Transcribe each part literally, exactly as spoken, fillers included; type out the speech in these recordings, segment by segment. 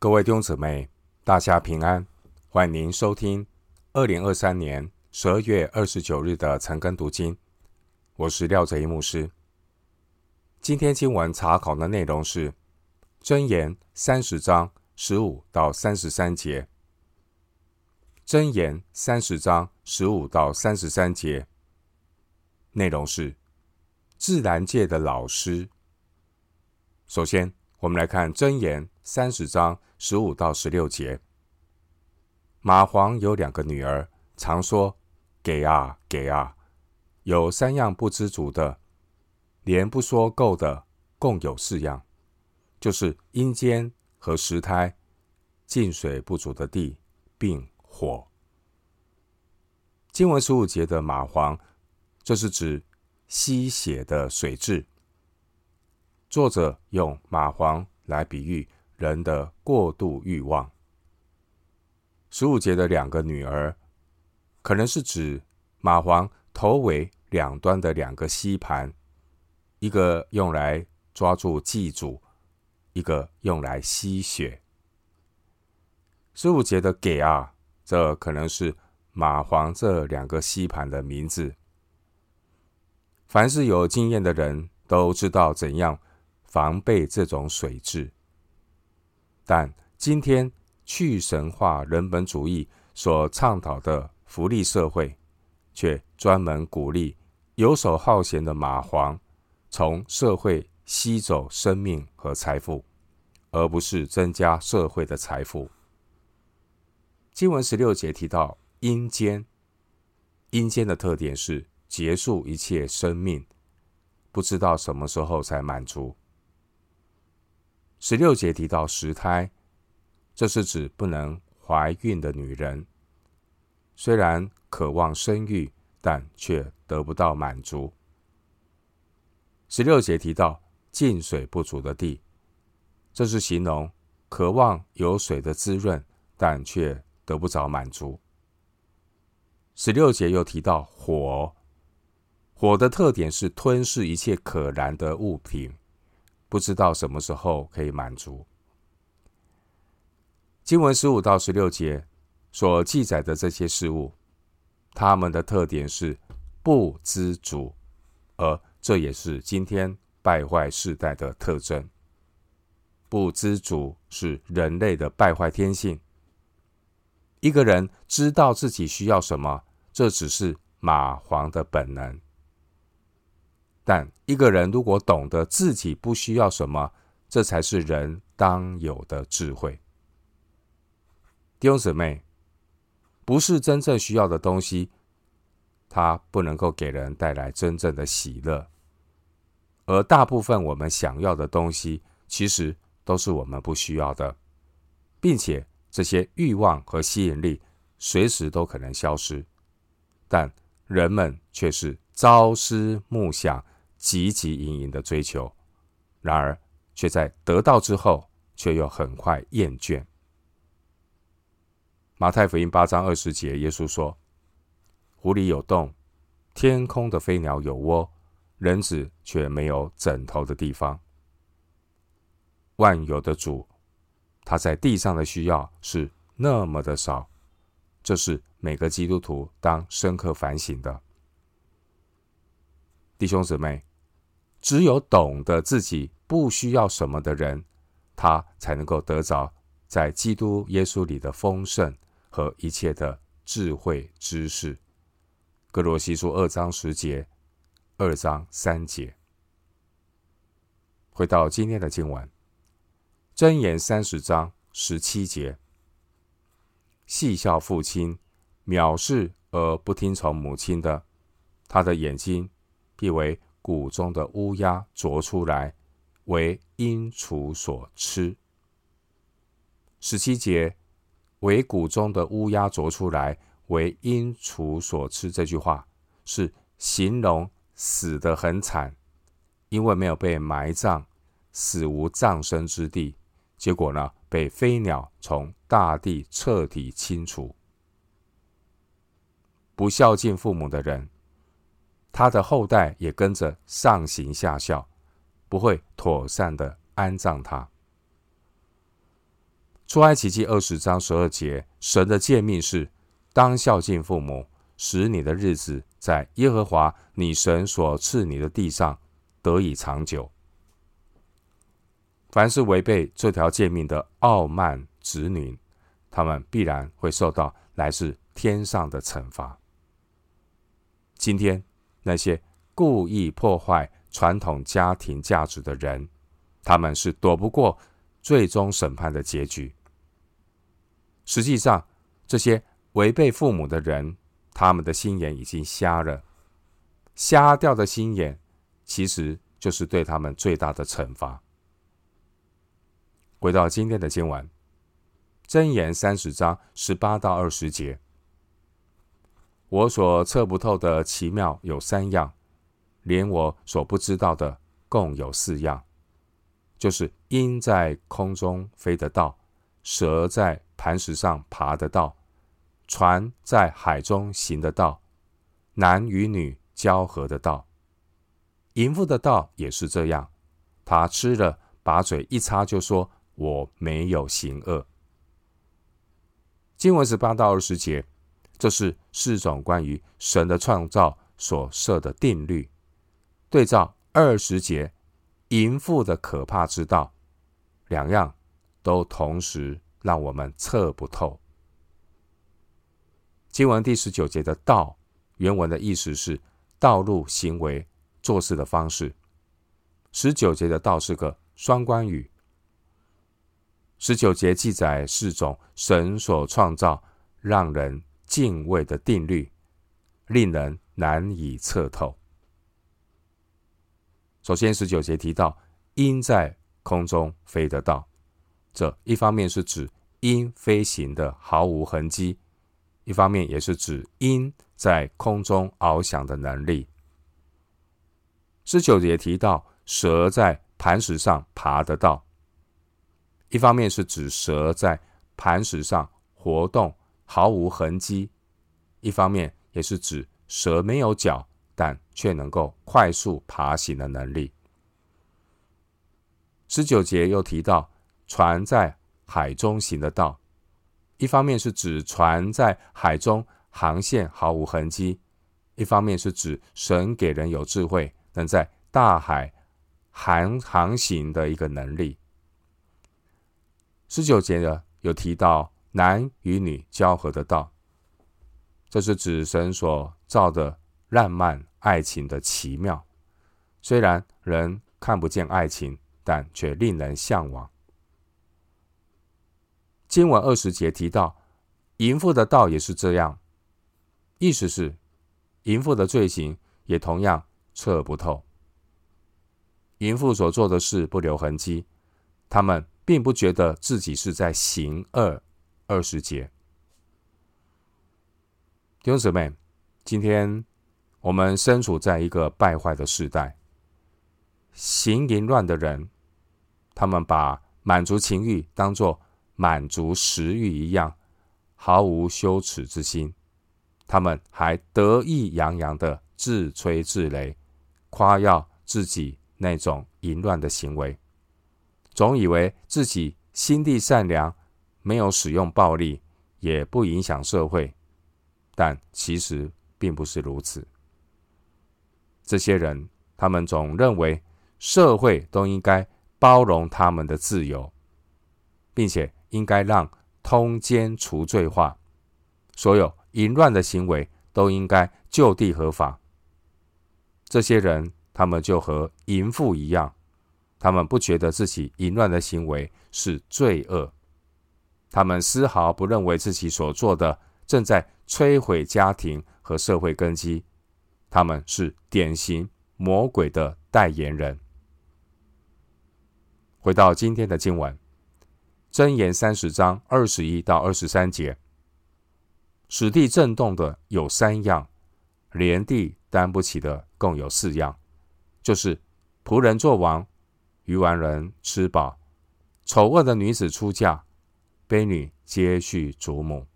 各位弟兄姊妹，大家平安，欢迎您收听二零二三年十二月二十九日的晨更读经。我是廖哲一牧师。今天经文查考的内容是箴言三十章十五到三十三节。箴言三十章十五到三十三节内容是自然界的老师。首先我们来看箴言三十章十五到十六节。蚂蟥有两个女儿，常说给啊给啊，有三样不知足的，连不说够的共有四样，就是阴间和石胎，进水不足的地，并火。经文十五节的蚂蟥，这是指吸血的水蛭。作者用蚂蟥来比喻人的过度欲望。十五节的两个女儿，可能是指蚂蟥头尾两端的两个吸盘，一个用来抓住寄主，一个用来吸血。十五节的给啊，这可能是蚂蟥这两个吸盘的名字。凡是有经验的人都知道怎样防备这种水蛭，但今天去神化人本主义所倡导的福利社会，却专门鼓励游手好闲的蚂蟥从社会吸走生命和财富，而不是增加社会的财富。经文十六节提到阴间，阴间的特点是结束一切生命，不知道什么时候才满足。十六节提到石胎，这是指不能怀孕的女人，虽然渴望生育，但却得不到满足。十六节提到进水不足的地，这是形容渴望有水的滋润，但却得不着满足。十六节又提到火，火的特点是吞噬一切可燃的物品，不知道什么时候可以满足。经文十五到十六节所记载的这些事物，它们的特点是不知足，而这也是今天败坏世代的特征。不知足是人类的败坏天性。一个人知道自己需要什么，这只是蚂蟥的本能。但一个人如果懂得自己不需要什么，这才是人当有的智慧。弟兄姊妹，不是真正需要的东西，它不能够给人带来真正的喜乐。而大部分我们想要的东西，其实都是我们不需要的，并且这些欲望和吸引力随时都可能消失。但人们却是朝思暮想，汲汲营营的追求，然而却在得到之后却又很快厌倦。马太福音八章二十节，耶稣说，湖里有洞，天空的飞鸟有窝，人子却没有枕头的地方。万有的主，他在地上的需要是那么的少，这是每个基督徒当深刻反省的。弟兄姊妹，只有懂得自己不需要什么的人，他才能够得着在基督耶稣里的丰盛和一切的智慧知识。哥罗西书二章十节，二章三节。回到今天的经文，箴言三十章十七节，戏笑父亲，藐视而不听从母亲的，他的眼睛必为谷中的乌鸦啄出来，为鹰雏所吃。十七节，为谷中的乌鸦啄出来，为鹰雏所吃，这句话是形容死得很惨，因为没有被埋葬，死无葬身之地，结果呢，被飞鸟从大地彻底清除。不孝敬父母的人，他的后代也跟着上行下效，不会妥善的安葬他。出埃及记二十章十二节，神的诫命是：当孝敬父母，使你的日子在耶和华你神所赐你的地上得以长久。凡是违背这条诫命的傲慢子女，他们必然会受到来自天上的惩罚。今天那些故意破坏传统家庭价值的人，他们是躲不过最终审判的结局。实际上，这些违背父母的人，他们的心眼已经瞎了。瞎掉的心眼，其实就是对他们最大的惩罚。回到今天的经文，箴言三十章十八到二十节，我所测不透的奇妙有三样，连我所不知道的共有四样，就是鹰在空中飞得到，蛇在磐石上爬得到，船在海中行得到，男与女交合的道。淫妇的道也是这样，她吃了把嘴一插就说我没有行恶。经文十八到二十节，这是四种关于神的创造所设的定律，对照二十节淫妇的可怕之道，两样都同时让我们测不透。经文第十九节的道，原文的意思是道路、行为、做事的方式。十九节的道是个双关语。十九节记载四种神所创造让人敬畏的定律，令人难以测透。首先，十九节提到鹰在空中飞得到，这一方面是指鹰飞行的毫无痕迹，一方面也是指鹰在空中翱翔的能力。十九节提到蛇在磐石上爬得到，一方面是指蛇在磐石上活动毫无痕迹，一方面也是指蛇没有脚但却能够快速爬行的能力。十九节又提到船在海中行得到，一方面是指船在海中航线毫无痕迹，一方面是指神给人有智慧能在大海航行的一个能力。十九节呢，有提到男与女交合的道，这是指神所造的浪漫爱情的奇妙，虽然人看不见爱情，但却令人向往。经文二十节提到淫妇的道也是这样，意思是淫妇的罪行也同样测不透。淫妇所做的事不留痕迹，他们并不觉得自己是在行恶。二十节，弟兄姊妹，今天我们身处在一个败坏的时代，行淫乱的人，他们把满足情欲当作满足食欲一样，毫无羞耻之心，他们还得意洋洋的自吹自擂，夸耀自己那种淫乱的行为，总以为自己心地善良，没有使用暴力，也不影响社会，但其实并不是如此。这些人，他们总认为社会都应该包容他们的自由，并且应该让通奸除罪化，所有淫乱的行为都应该就地合法。这些人，他们就和淫妇一样，他们不觉得自己淫乱的行为是罪恶，他们丝毫不认为自己所做的正在摧毁家庭和社会根基，他们是典型魔鬼的代言人。回到今天的经文，箴言三十章二十一到二十三节，使地震动的有三样，连地担不起的共有四样，就是仆人做王，愚顽人吃饱，丑恶的女子出嫁，婢女接续主母。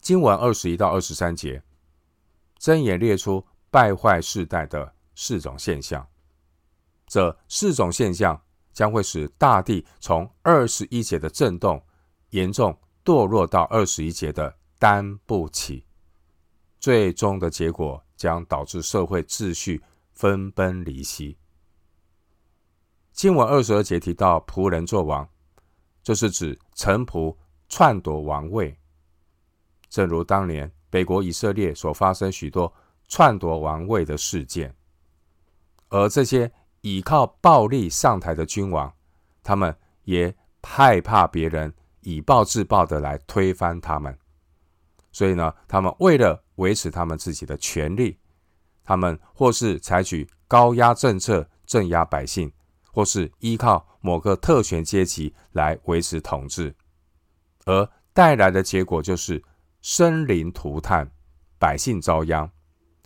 经文二十一到二十三节，箴言列出败坏世代的四种现象，这四种现象将会使大地从二十一节的震动严重堕落到二十一节的担不起，最终的结果将导致社会秩序分崩离析。经文二十二节提到仆人做王，这是指臣仆篡夺王位，正如当年北国以色列所发生许多篡夺王位的事件。而这些倚靠暴力上台的君王，他们也害怕别人以暴制暴的来推翻他们，所以呢，他们为了维持他们自己的权利，他们或是采取高压政策镇压百姓，或是依靠某个特权阶级来维持统治，而带来的结果就是生灵涂炭，百姓遭殃。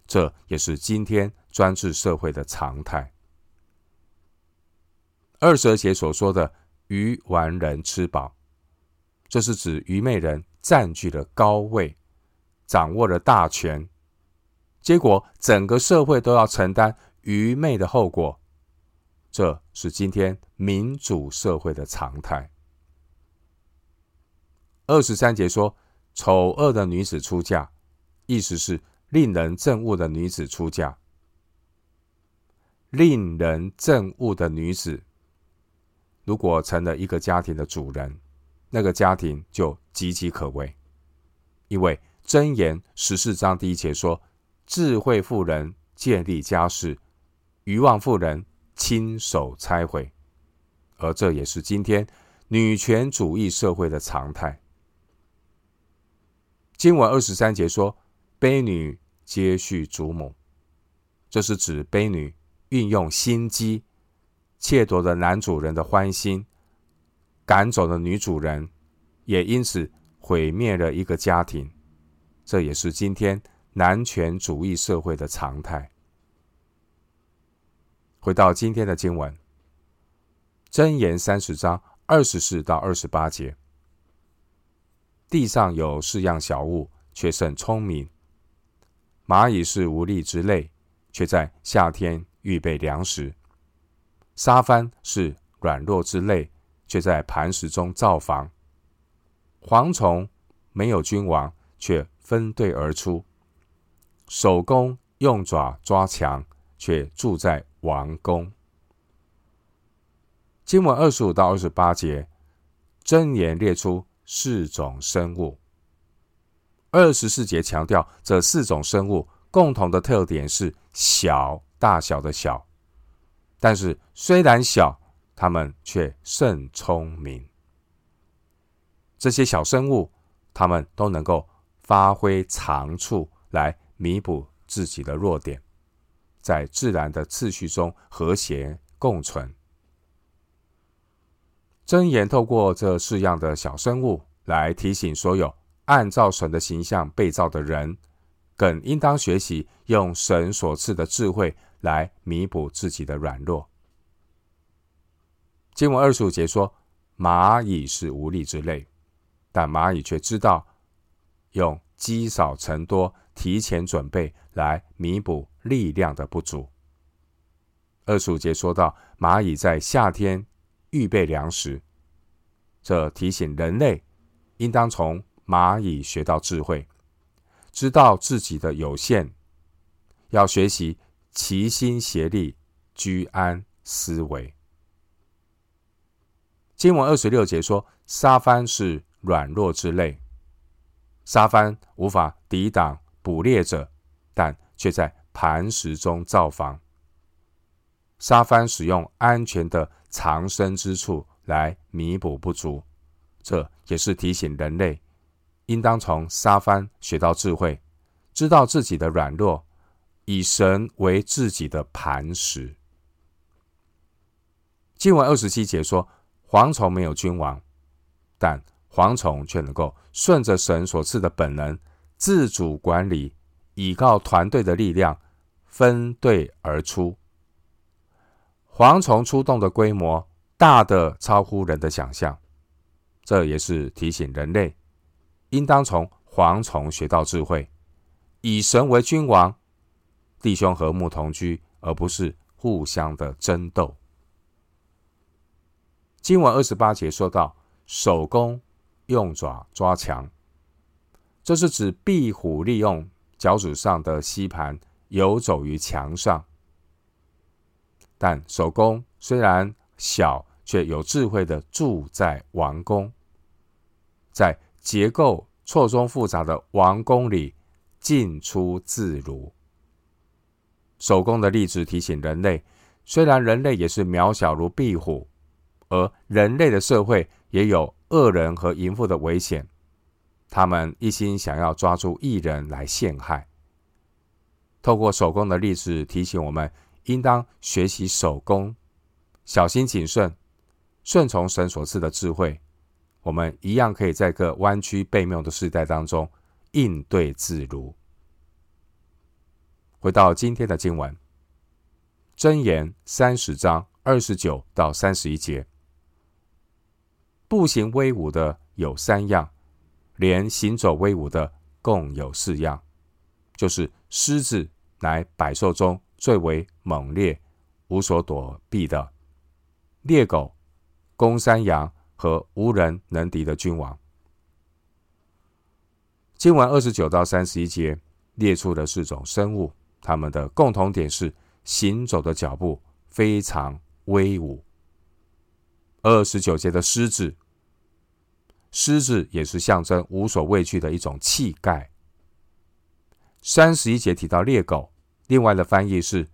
这也是今天专制社会的常态。二十二节所说的愚顽人吃饱，这是指愚昧人占据了高位，掌握了大权，结果整个社会都要承担愚昧的后果。这是今天民主社会的常态。二十三节说丑恶的女子出嫁，意思是令人憎恶的女子出嫁。令人憎恶的女子如果成了一个家庭的主人，那个家庭就岌岌可危，因为箴言十四章第一节说，智慧妇人建立家室，愚妄妇人亲手拆毁。而这也是今天女权主义社会的常态。经文二十三节说婢女接续主母，这是指婢女运用心机窃夺了男主人的欢心，赶走了女主人，也因此毁灭了一个家庭。这也是今天男权主义社会的常态。回到今天的经文，箴言三十章二十四到二十八节，地上有四样小物，却甚聪明；蚂蚁是无力之类，却在夏天预备粮食；沙番是软弱之类，却在磐石中造房；蝗虫没有君王，却分队而出；守工用爪抓强，却住在王宫。经文二十五到二十八节，箴言列出四种生物。二十四节强调这四种生物共同的特点是小，大小的小。但是虽然小，它们却甚聪明。这些小生物，它们都能够发挥长处来弥补自己的弱点，在自然的秩序中和谐共存。箴言透过这四样的小生物来提醒所有按照神的形象被造的人，更应当学习用神所赐的智慧来弥补自己的软弱。经文二十五节说蚂蚁是无力之类，但蚂蚁却知道用积少成多，提前准备来弥补力量的不足。二十五节说到蚂蚁在夏天预备粮食，这提醒人类应当从蚂蚁学到智慧，知道自己的有限，要学习齐心协力，居安思危。经文二十六节说沙番是软弱之类，沙番无法抵挡捕猎者，但却在磐石中造房。沙番使用安全的藏身之处来弥补不足，这也是提醒人类应当从沙番学到智慧，知道自己的软弱，以神为自己的磐石。经文二十七节说蝗虫没有君王，但蝗虫却能够顺着神所赐的本能自主管理，倚靠团队的力量分队而出。蝗虫出动的规模大的超乎人的想象，这也是提醒人类应当从蝗虫学到智慧，以神为君王，弟兄和睦同居，而不是互相的争斗。经文二十八节说到守弓用爪抓墙，这是指壁虎利用脚趾上的吸盘游走于墙上。但守弓虽然小，却有智慧的住在王宫，在结构错综复杂的王宫里进出自如。守弓的例子提醒人类，虽然人类也是渺小如壁虎，而人类的社会也有恶人和淫妇的危险，他们一心想要抓住义人来陷害。透过守弓的例子提醒我们，应当学习守弓，小心谨慎，顺从神所赐的智慧，我们一样可以在各弯曲悖谬的世代当中应对自如。回到今天的经文，箴言三十章二十九到三十一节，步行威武的有三样，连行走威武的共有四样，就是狮子乃百兽中最为猛烈，无所躲避的，猎狗、公山羊和无人能敌的君王。经文二十九到三十一节列出的四种生物，它们的共同点是行走的脚步非常威武。二十九节的狮子，狮子也是象征无所畏惧的一种气概。三十一节提到猎狗，另外的翻译是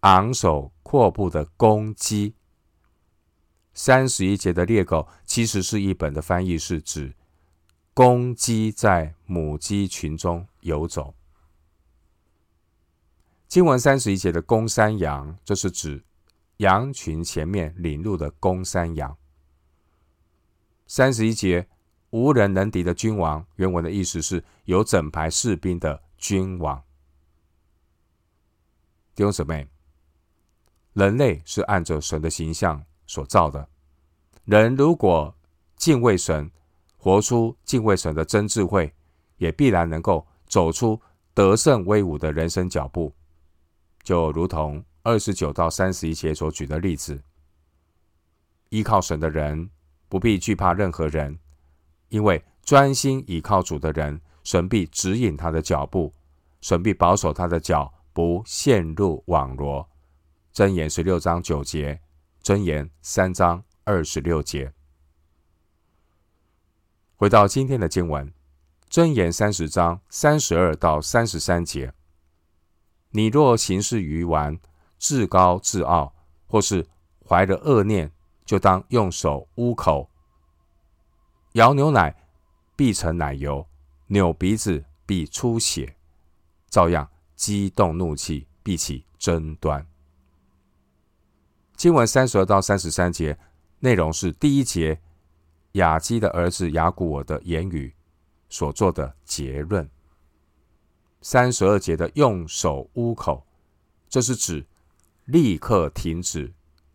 昂首阔步的公鸡。三十一节的猎狗其实是一本的翻译，是指公鸡在母鸡群中游走。经文三十一节的公山羊，这是指羊群前面领路的公山羊。三十一节无人能敌的君王，原文的意思是有整排士兵的君王。弟兄姊妹，人类是按着神的形象所造的，人如果敬畏神，活出敬畏神的真智慧，也必然能够走出得胜威武的人生脚步。就如同二十九到三十一节所举的例子，依靠神的人不必惧怕任何人，因为专心倚靠主的人，神必指引他的脚步，神必保守他的脚不陷入网罗。箴言十六章九节，箴言三章二十六节。回到今天的经文，箴言三十章三十二到三十三节，你若行事愚顽，自高自傲，或是怀了恶念，就当用手捂口，摇牛奶必成奶油，扭鼻子必出血，照样激动怒气，必起争端。经文三十二到三十三节内容是第一节雅基的儿子雅古尔的言语所做的结论。三十二节的用手捂口，这是指立刻停止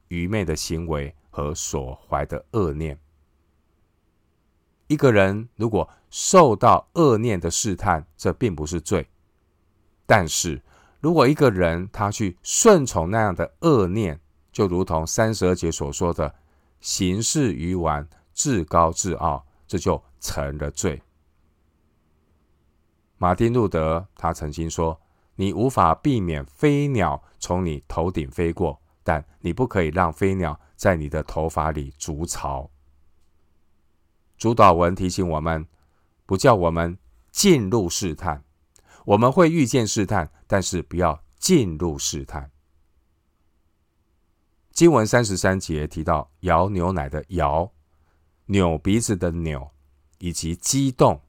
愚昧的行为和所怀的恶念。一个人如果受到恶念的试探，这并不是罪，但是如果一个人他去顺从那样的恶念，就如同三十二节所说的行事愚顽，自高自傲，这就成了罪。马丁路德他曾经说，你无法避免飞鸟从你头顶飞过，但你不可以让飞鸟在你的头发里筑巢。主导文提醒我们，不叫我们进入试探，我们会遇见试探，但是不要进入试探。经文三十三节提到摇牛奶的摇、扭鼻子的扭以及激动，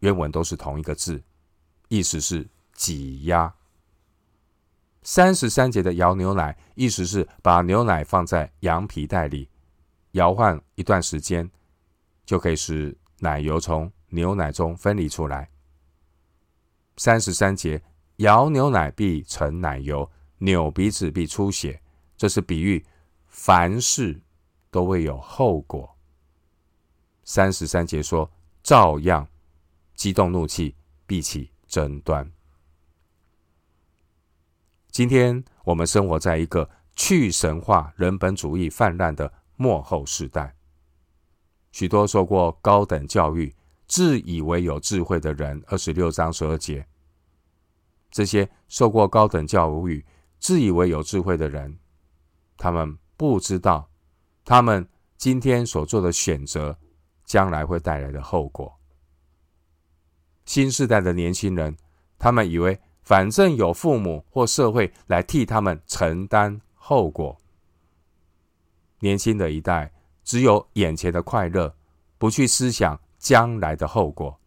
原文都是同一个字，意思是挤压。三十三节的摇牛奶，意思是把牛奶放在羊皮袋里，摇晃一段时间，就可以使奶油从牛奶中分离出来。三十三节摇牛奶必成奶油，扭鼻子必出血，这是比喻凡事都会有后果。三十三节说照样激动怒气，必起争端。今天我们生活在一个去神化、人本主义泛滥的末后世代。许多受过高等教育、自以为有智慧的人，二十六章十二节。这些受过高等教育、自以为有智慧的人，他们不知道，他们今天所做的选择，将来会带来的后果。新世代的年轻人，他们以为反正有父母或社会来替他们承担后果。年轻的一代只有眼前的快乐，不去思想将来的后果。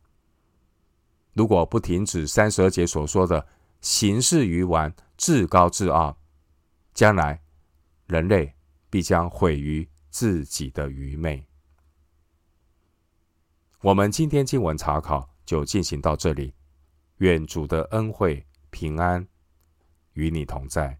如果不停止三十二节所说的行事于顽、自高自傲，将来人类必将毁于自己的愚昧。我们今天经文查考就进行到这里，愿主的恩惠、平安与你同在。